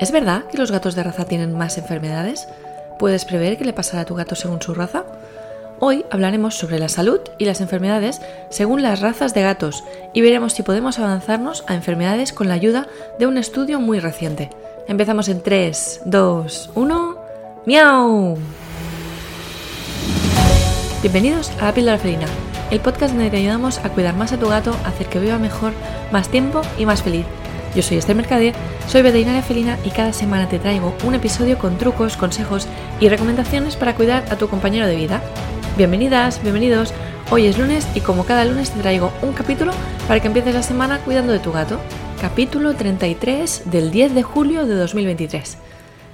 ¿Es verdad que los gatos de raza tienen más enfermedades? ¿Puedes prever qué le pasará a tu gato según su raza? Hoy hablaremos sobre la salud y las enfermedades según las razas de gatos y veremos si podemos avanzarnos a enfermedades con la ayuda de un estudio muy reciente. Empezamos en 3, 2, 1... ¡Miau! Bienvenidos a La Píldora Felina, el podcast donde te ayudamos a cuidar más a tu gato, a hacer que viva mejor, más tiempo y más feliz. Yo soy Esther Mercadé, soy veterinaria felina y cada semana te traigo un episodio con trucos, consejos y recomendaciones para cuidar a tu compañero de vida. Bienvenidas, bienvenidos. Hoy es lunes y como cada lunes te traigo un capítulo para que empieces la semana cuidando de tu gato. Capítulo 33 del 10 de julio de 2023.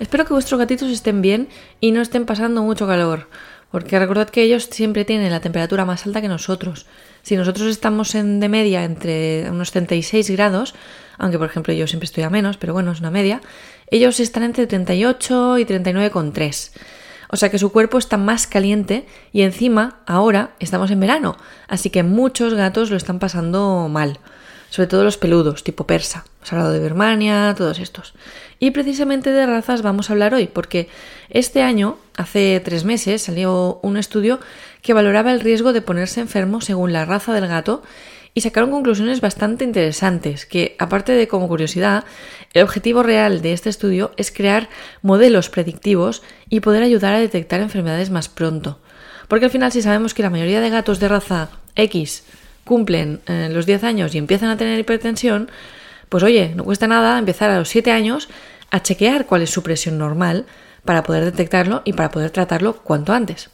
Espero que vuestros gatitos estén bien y no estén pasando mucho calor, porque recordad que ellos siempre tienen la temperatura más alta que nosotros. Si nosotros estamos de media entre unos 36 grados, aunque por ejemplo yo siempre estoy a menos, pero bueno, es una media, ellos están entre 38 y 39,3. O sea que su cuerpo está más caliente y encima ahora estamos en verano, así que muchos gatos lo están pasando mal, sobre todo los peludos, tipo persa. Hemos hablado de Birmania, todos estos. Y precisamente de razas vamos a hablar hoy, porque este año, hace 3 meses, salió un estudio que valoraba el riesgo de ponerse enfermo según la raza del gato y sacaron conclusiones bastante interesantes, que aparte de como curiosidad, el objetivo real de este estudio es crear modelos predictivos y poder ayudar a detectar enfermedades más pronto. Porque al final si sabemos que la mayoría de gatos de raza X cumplen los 10 años y empiezan a tener hipertensión, pues oye, no cuesta nada empezar a los 7 años a chequear cuál es su presión normal para poder detectarlo y para poder tratarlo cuanto antes.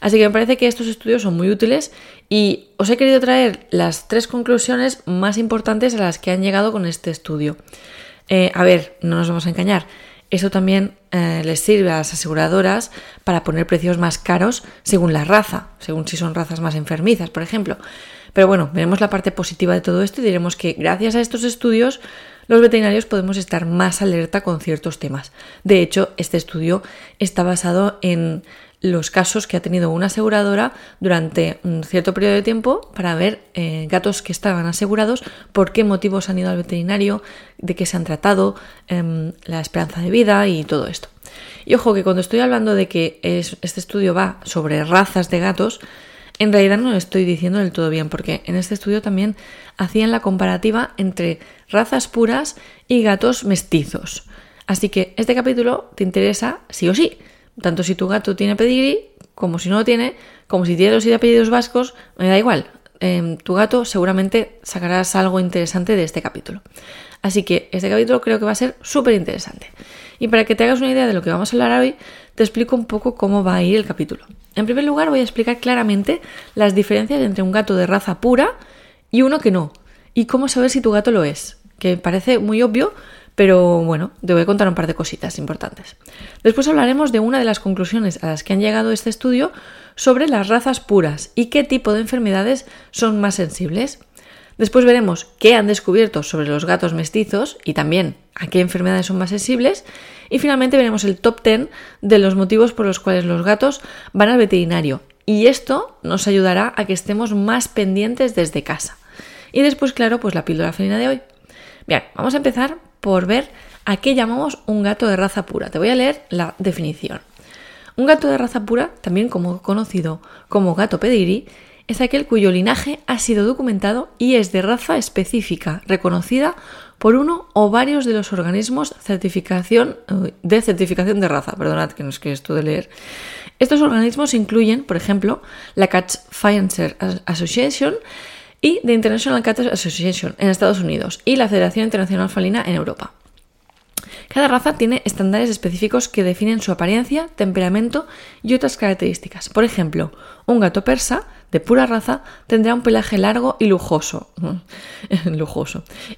Así que me parece que estos estudios son muy útiles y os he querido traer las 3 conclusiones más importantes a las que han llegado con este estudio. No nos vamos a engañar. Esto también les sirve a las aseguradoras para poner precios más caros según la raza, según si son razas más enfermizas, por ejemplo. Pero bueno, veremos la parte positiva de todo esto y diremos que gracias a estos estudios los veterinarios podemos estar más alerta con ciertos temas. De hecho, este estudio está basado en los casos que ha tenido una aseguradora durante un cierto periodo de tiempo para ver gatos que estaban asegurados, por qué motivos han ido al veterinario, de qué se han tratado, la esperanza de vida y todo esto. Y ojo que cuando estoy hablando de que este estudio va sobre razas de gatos, en realidad no lo estoy diciendo del todo bien, porque en este estudio también hacían la comparativa entre razas puras y gatos mestizos. Así que este capítulo te interesa sí o sí. Tanto si tu gato tiene pedigrí, como si no lo tiene, como si tiene los 7 apellidos vascos, me da igual. Tu gato seguramente sacarás algo interesante de este capítulo. Así que este capítulo creo que va a ser súper interesante. Y para que te hagas una idea de lo que vamos a hablar hoy, te explico un poco cómo va a ir el capítulo. En primer lugar voy a explicar claramente las diferencias entre un gato de raza pura y uno que no. Y cómo saber si tu gato lo es, que parece muy obvio, pero bueno, te voy a contar un par de cositas importantes. Después hablaremos de una de las conclusiones a las que han llegado este estudio sobre las razas puras y qué tipo de enfermedades son más sensibles. Después veremos qué han descubierto sobre los gatos mestizos y también a qué enfermedades son más sensibles. Y finalmente veremos el top 10 de los motivos por los cuales los gatos van al veterinario. Y esto nos ayudará a que estemos más pendientes desde casa. Y después, claro, pues la píldora felina de hoy. Bien, vamos a empezar por ver a qué llamamos un gato de raza pura. Te voy a leer la definición. Un gato de raza pura, también conocido como gato pedigrí, es aquel cuyo linaje ha sido documentado y es de raza específica, reconocida por uno o varios de los organismos certificación de raza. Perdonad que no es que esto de leer. Estos organismos incluyen, por ejemplo, la Cat Fanciers Association, y de International Cat Association en Estados Unidos y la Federación Internacional Felina en Europa. Cada raza tiene estándares específicos que definen su apariencia, temperamento y otras características. Por ejemplo, un gato persa de pura raza tendrá un pelaje largo y lujoso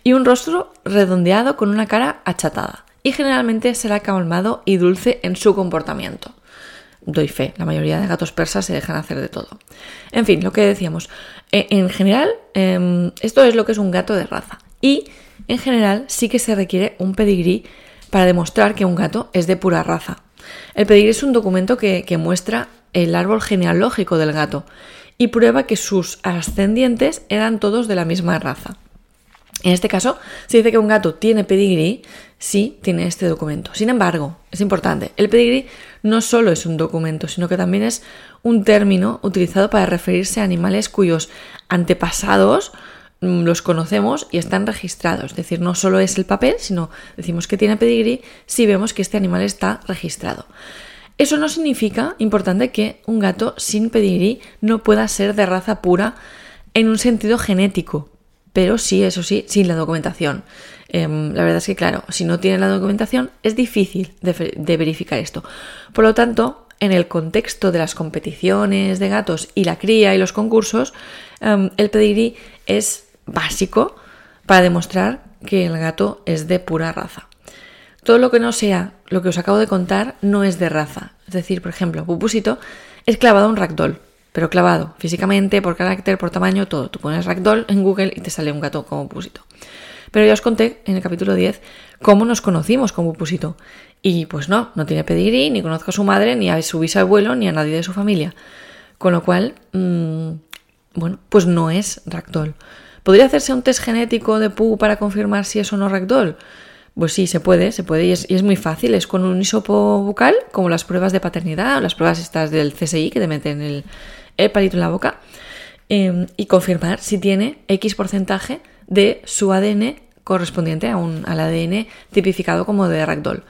y un rostro redondeado con una cara achatada y generalmente será calmado y dulce en su comportamiento. Doy fe, la mayoría de gatos persas se dejan hacer de todo. En fin, lo que decíamos. En general, esto es lo que es un gato de raza. Y, en general, sí que se requiere un pedigrí para demostrar que un gato es de pura raza. El pedigrí es un documento que muestra el árbol genealógico del gato y prueba que sus ascendientes eran todos de la misma raza. En este caso, se dice que un gato tiene pedigrí sí tiene este documento. Sin embargo, es importante, el pedigrí no solo es un documento, sino que también es un término utilizado para referirse a animales cuyos antepasados los conocemos y están registrados. Es decir, no solo es el papel, sino decimos que tiene pedigrí si vemos que este animal está registrado. Eso no significa, importante, que un gato sin pedigrí no pueda ser de raza pura en un sentido genético, pero sí, eso sí, sin la documentación. La verdad es que, claro, si no tienen la documentación es difícil de verificar esto. Por lo tanto, en el contexto de las competiciones de gatos y la cría y los concursos, el pedigrí es básico para demostrar que el gato es de pura raza. Todo lo que no sea lo que os acabo de contar no es de raza. Es decir, por ejemplo, Pupusito es clavado a un Ragdoll, pero clavado físicamente, por carácter, por tamaño, todo. Tú pones Ragdoll en Google y te sale un gato como Pupusito. Pero ya os conté en el capítulo 10 cómo nos conocimos con Pupusito. Y pues no tiene pedigrí, ni conozco a su madre, ni a su bisabuelo, ni a nadie de su familia. Con lo cual, pues no es Ragdoll. ¿Podría hacerse un test genético de Pup para confirmar si es o no Ragdoll? Pues sí, se puede y es muy fácil. Es con un hisopo bucal, como las pruebas de paternidad o las pruebas estas del CSI que te meten el palito en la boca, y confirmar si tiene X porcentaje de su ADN correspondiente al ADN tipificado como de Ragdoll.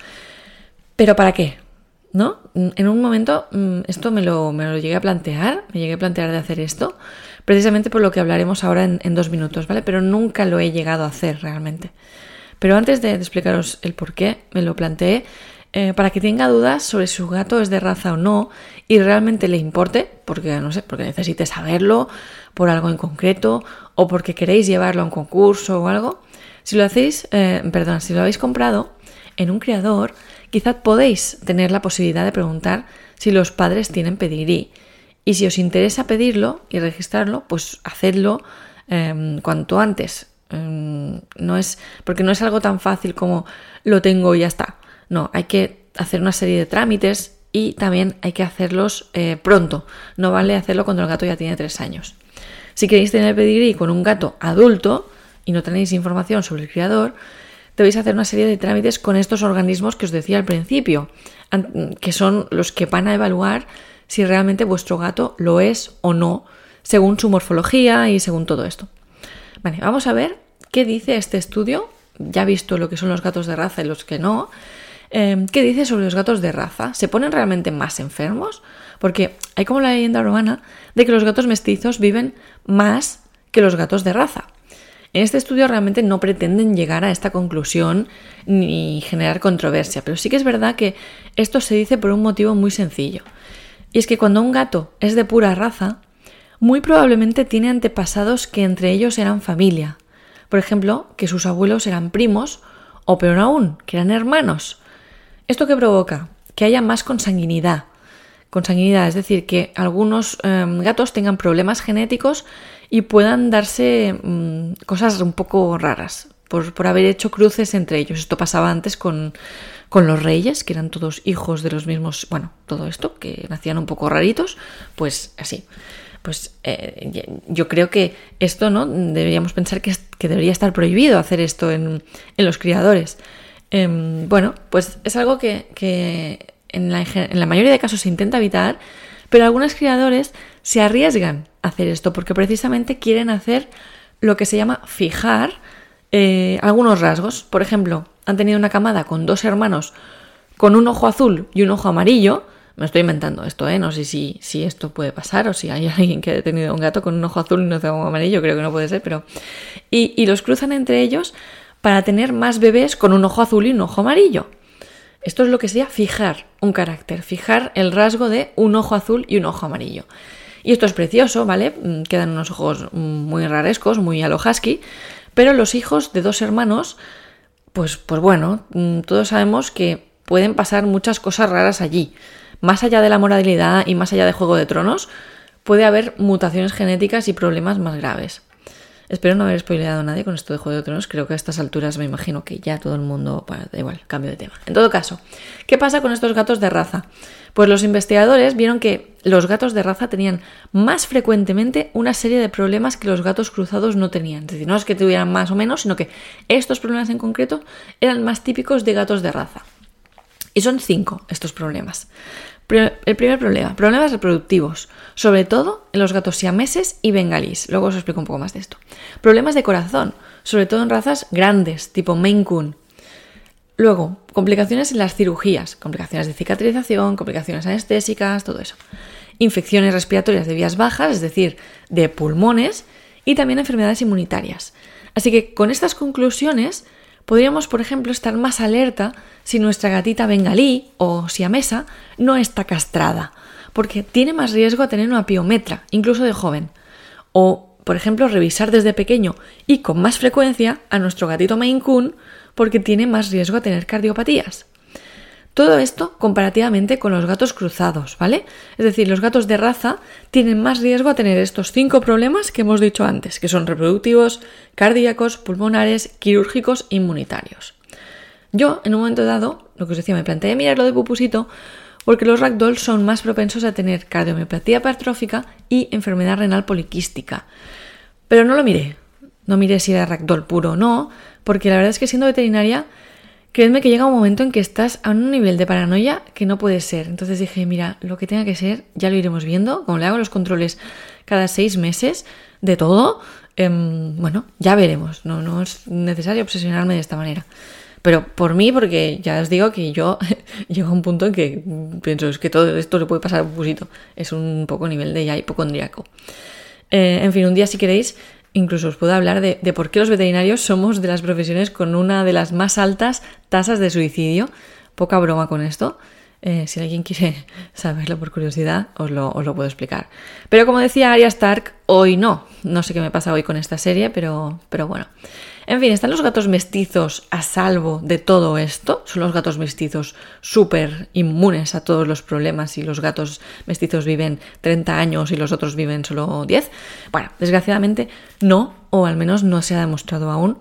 ¿Pero para qué? ¿No? En un momento esto me lo llegué a plantear, de hacer esto, precisamente por lo que hablaremos ahora en 2 minutos, ¿vale? Pero nunca lo he llegado a hacer realmente. Pero antes de explicaros el por qué, me lo planteé para que tenga dudas sobre si su gato es de raza o no y realmente le importe, porque no sé, porque necesite saberlo por algo en concreto o porque queréis llevarlo a un concurso o algo. Si lo habéis comprado en un criador, quizá podéis tener la posibilidad de preguntar si los padres tienen pedigrí. Y si os interesa pedirlo y registrarlo, pues hacedlo cuanto antes. Porque no es algo tan fácil como lo tengo y ya está. No, hay que hacer una serie de trámites y también hay que hacerlos pronto. No vale hacerlo cuando el gato ya tiene 3 años. Si queréis tener pedigrí con un gato adulto y no tenéis información sobre el criador, debéis hacer una serie de trámites con estos organismos que os decía al principio, que son los que van a evaluar si realmente vuestro gato lo es o no, según su morfología y según todo esto. Vale, vamos a ver qué dice este estudio, ya visto lo que son los gatos de raza y los que no. ¿Qué dice sobre los gatos de raza? ¿Se ponen realmente más enfermos? Porque hay como la leyenda urbana de que los gatos mestizos viven más que los gatos de raza. En este estudio realmente no pretenden llegar a esta conclusión ni generar controversia, pero sí que es verdad que esto se dice por un motivo muy sencillo. Y es que cuando un gato es de pura raza, muy probablemente tiene antepasados que entre ellos eran familia. Por ejemplo, que sus abuelos eran primos o, peor aún, que eran hermanos. ¿Esto qué provoca? Que haya más consanguinidad. Consanguinidad, es decir, que algunos gatos tengan problemas genéticos y puedan darse cosas un poco raras por haber hecho cruces entre ellos. Esto pasaba antes con los reyes, que eran todos hijos de los mismos, todo esto, que nacían un poco raritos, pues así. Yo creo que esto, ¿no? Deberíamos pensar que debería estar prohibido hacer esto en los criadores. Pues es algo que en la mayoría de casos se intenta evitar, pero algunos criadores se arriesgan a hacer esto porque precisamente quieren hacer lo que se llama fijar algunos rasgos. Por ejemplo, han tenido una camada con 2 hermanos con un ojo azul y un ojo amarillo. Me estoy inventando esto, no sé si esto puede pasar o si hay alguien que ha tenido un gato con un ojo azul y un ojo amarillo, creo que no puede ser, pero... Y los cruzan entre ellos para tener más bebés con un ojo azul y un ojo amarillo. Esto es lo que sería fijar un carácter, fijar el rasgo de un ojo azul y un ojo amarillo. Y esto es precioso, ¿vale? Quedan unos ojos muy rarescos, muy a lo husky, pero los hijos de 2 hermanos, pues todos sabemos que pueden pasar muchas cosas raras allí. Más allá de la moralidad y más allá de Juego de Tronos, puede haber mutaciones genéticas y problemas más graves. Espero no haber spoileado a nadie con esto de Juego de Tronos. Creo que a estas alturas me imagino que ya todo el mundo... Bueno, da igual, cambio de tema. En todo caso, ¿qué pasa con estos gatos de raza? Pues los investigadores vieron que los gatos de raza tenían más frecuentemente una serie de problemas que los gatos cruzados no tenían. Es decir, no es que tuvieran más o menos, sino que estos problemas en concreto eran más típicos de gatos de raza. Y son 5 estos problemas. El primer problema, problemas reproductivos, sobre todo en los gatos siameses y bengalís. Luego os explico un poco más de esto. Problemas de corazón, sobre todo en razas grandes, tipo Maine Coon. Luego, complicaciones en las cirugías, complicaciones de cicatrización, complicaciones anestésicas, todo eso. Infecciones respiratorias de vías bajas, es decir, de pulmones, y también enfermedades inmunitarias. Así que con estas conclusiones podríamos, por ejemplo, estar más alerta si nuestra gatita bengalí o siamesa no está castrada, porque tiene más riesgo a tener una piometra, incluso de joven. O, por ejemplo, revisar desde pequeño y con más frecuencia a nuestro gatito Maine Coon, porque tiene más riesgo a tener cardiopatías. Todo esto comparativamente con los gatos cruzados, ¿vale? Es decir, los gatos de raza tienen más riesgo a tener estos 5 problemas que hemos dicho antes, que son reproductivos, cardíacos, pulmonares, quirúrgicos, inmunitarios. Yo, en un momento dado, lo que os decía, me planteé mirar lo de Pupusito, porque los ragdoll son más propensos a tener cardiomiopatía hipertrófica y enfermedad renal poliquística. Pero no lo miré. No miré si era ragdoll puro o no, porque la verdad es que siendo veterinaria, creedme que llega un momento en que estás a un nivel de paranoia que no puede ser. Entonces dije, mira, lo que tenga que ser ya lo iremos viendo. Como le hago los controles cada 6 meses de todo, bueno, ya veremos. No es necesario obsesionarme de esta manera. Pero por mí, porque ya os digo que yo llego a un punto en que pienso, es que todo esto le puede pasar a Pupusito. Es un poco nivel de ya hipocondríaco. En fin, un día si queréis... Incluso os puedo hablar de por qué los veterinarios somos de las profesiones con una de las más altas tasas de suicidio. Poca broma con esto. Si alguien quiere saberlo por curiosidad, os lo puedo explicar. Pero como decía Arya Stark, hoy no. No sé qué me pasa hoy con esta serie, pero bueno. En fin, ¿están los gatos mestizos a salvo de todo esto? ¿Son los gatos mestizos súper inmunes a todos los problemas y los gatos mestizos viven 30 años y los otros viven solo 10? Bueno, desgraciadamente no, o al menos no se ha demostrado aún.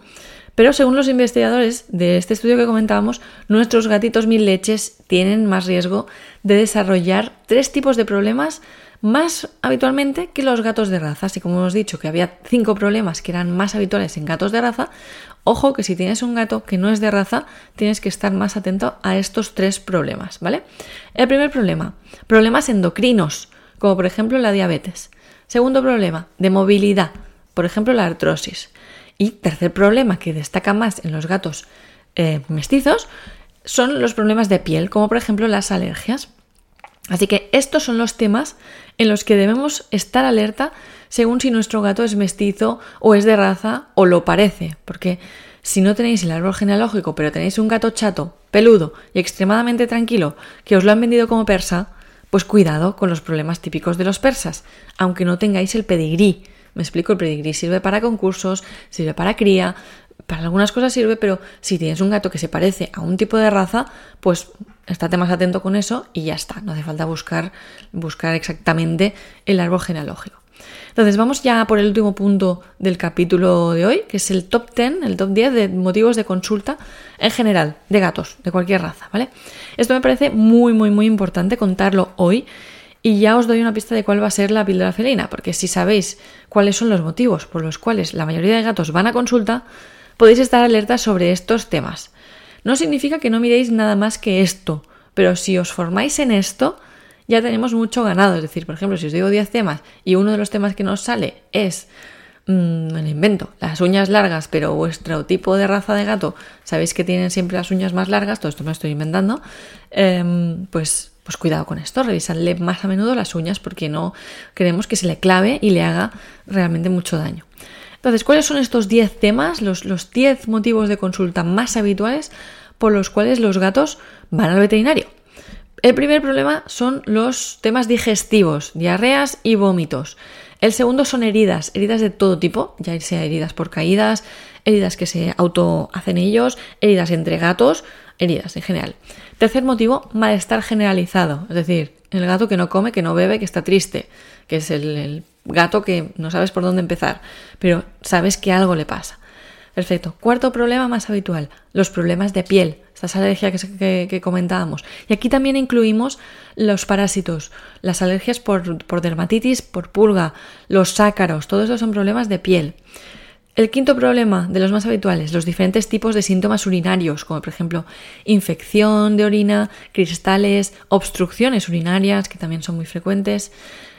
Pero según los investigadores de este estudio que comentábamos, nuestros gatitos mil leches tienen más riesgo de desarrollar 3 tipos de problemas más habitualmente que los gatos de raza. Así como hemos dicho que había 5 problemas que eran más habituales en gatos de raza, ojo que si tienes un gato que no es de raza, tienes que estar más atento a estos 3 problemas, ¿vale? El primer problema, problemas endocrinos, como por ejemplo la diabetes. Segundo problema, de movilidad, por ejemplo la artrosis. Y tercer problema, que destaca más en los gatos mestizos, son los problemas de piel, como por ejemplo las alergias. Así que estos son los temas en los que debemos estar alerta según si nuestro gato es mestizo o es de raza o lo parece. Porque si no tenéis el árbol genealógico pero tenéis un gato chato, peludo y extremadamente tranquilo que os lo han vendido como persa, pues cuidado con los problemas típicos de los persas, aunque no tengáis el pedigrí. Me explico, el pedigrí sirve para concursos, sirve para cría, para algunas cosas sirve, pero si tienes un gato que se parece a un tipo de raza, pues estate más atento con eso y ya está. No hace falta buscar exactamente el árbol genealógico. Entonces vamos ya por el último punto del capítulo de hoy, que es el top 10, el top 10 de motivos de consulta en general de gatos, de cualquier raza, ¿vale? Esto me parece muy, muy, muy importante contarlo hoy. Y ya os doy una pista de cuál va a ser la píldora felina, porque si sabéis cuáles son los motivos por los cuales la mayoría de gatos van a consulta, podéis estar alerta sobre estos temas. No significa que no miréis nada más que esto, pero si os formáis en esto, ya tenemos mucho ganado. Es decir, por ejemplo, si os digo 10 temas y uno de los temas que nos sale es, me lo invento, las uñas largas, pero vuestro tipo de raza de gato, sabéis que tienen siempre las uñas más largas, todo esto me lo estoy inventando, pues cuidado con esto, revisadle más a menudo las uñas porque no queremos que se le clave y le haga realmente mucho daño. Entonces, ¿cuáles son estos 10 temas, los 10 motivos de consulta más habituales por los cuales los gatos van al veterinario? El primer problema son los temas digestivos, diarreas y vómitos. El segundo son heridas de todo tipo, ya sea heridas por caídas, heridas que se auto hacen ellos, heridas entre gatos, heridas en general. Tercer motivo, malestar generalizado, es decir, el gato que no come, que no bebe, que está triste, que es el gato que no sabes por dónde empezar, pero sabes que algo le pasa. Perfecto. Cuarto problema más habitual, los problemas de piel, estas alergias que comentábamos. Y aquí también incluimos los parásitos, las alergias por dermatitis, por pulga, los sácaros, todo eso son problemas de piel. El quinto problema, de los más habituales, los diferentes tipos de síntomas urinarios, como por ejemplo infección de orina, cristales, obstrucciones urinarias, que también son muy frecuentes.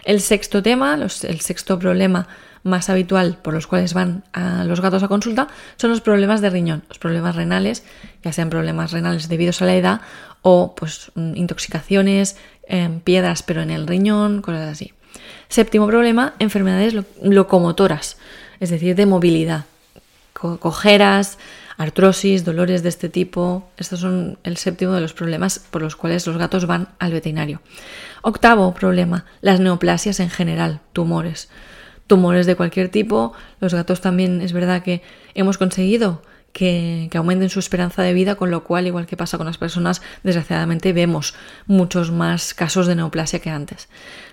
El sexto tema, el sexto problema más habitual por los cuales van a los gatos a consulta, son los problemas de riñón, los problemas renales, ya sean problemas renales debidos a la edad o pues intoxicaciones, piedras pero en el riñón, cosas así. Séptimo problema, enfermedades locomotoras. Es decir, de movilidad, cojeras, artrosis, dolores de este tipo. Estos son el séptimo de los problemas por los cuales los gatos van al veterinario. Octavo problema, las neoplasias en general, tumores. Tumores de cualquier tipo. Los gatos también es verdad que hemos conseguido que aumenten su esperanza de vida, con lo cual, igual que pasa con las personas, desgraciadamente vemos muchos más casos de neoplasia que antes.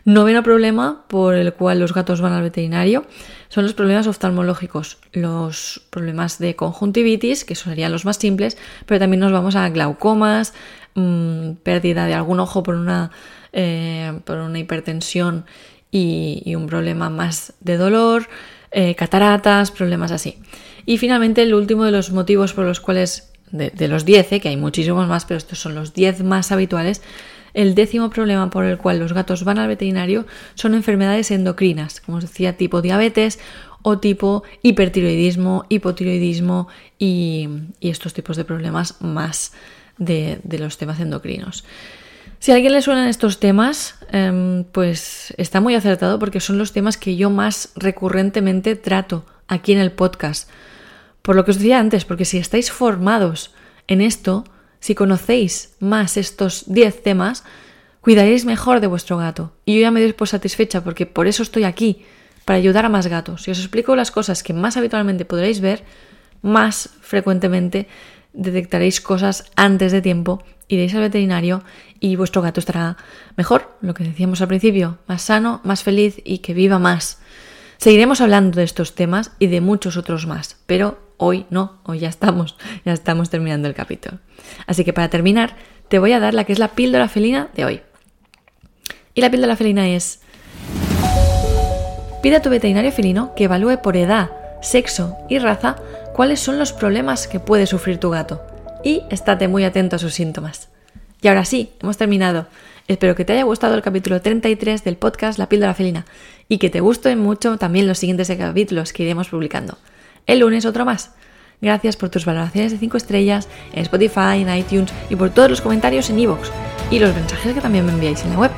Noveno problema por el cual los gatos van al veterinario son los problemas oftalmológicos, los problemas de conjuntivitis, que serían los más simples, pero también nos vamos a glaucomas, pérdida de algún ojo por una hipertensión y un problema más de dolor, cataratas, problemas así. Y finalmente, el último de los motivos por los cuales, de los 10, que hay muchísimos más, pero estos son los 10 más habituales, el décimo problema por el cual los gatos van al veterinario son enfermedades endocrinas, como os decía, tipo diabetes o tipo hipertiroidismo, hipotiroidismo y estos tipos de problemas más de los temas endocrinos. Si a alguien le suenan estos temas, pues está muy acertado, porque son los temas que yo más recurrentemente trato aquí en el podcast. Por lo que os decía antes, porque si estáis formados en esto, si conocéis más estos 10 temas, cuidaréis mejor de vuestro gato. Y yo ya me doy por satisfecha, porque por eso estoy aquí, para ayudar a más gatos. Si os explico las cosas que más habitualmente podréis ver, más frecuentemente detectaréis cosas antes de tiempo, iréis al veterinario y vuestro gato estará mejor, lo que decíamos al principio, más sano, más feliz y que viva más. Seguiremos hablando de estos temas y de muchos otros más, pero hoy no, hoy ya estamos terminando el capítulo. Así que para terminar te voy a dar la que es la píldora felina de hoy. Y la píldora felina es: pide a tu veterinario felino que evalúe por edad, sexo y raza cuáles son los problemas que puede sufrir tu gato y estate muy atento a sus síntomas. Y ahora sí, hemos terminado. Espero que te haya gustado el capítulo 33 del podcast La Píldora Felina y que te gusten mucho también los siguientes capítulos que iremos publicando. El lunes otro más. Gracias por tus valoraciones de 5 estrellas en Spotify, en iTunes y por todos los comentarios en iVoox y los mensajes que también me enviáis en la web.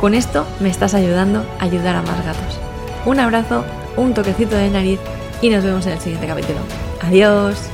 Con esto me estás ayudando a ayudar a más gatos. Un abrazo, un toquecito de nariz y nos vemos en el siguiente capítulo. ¡Adiós!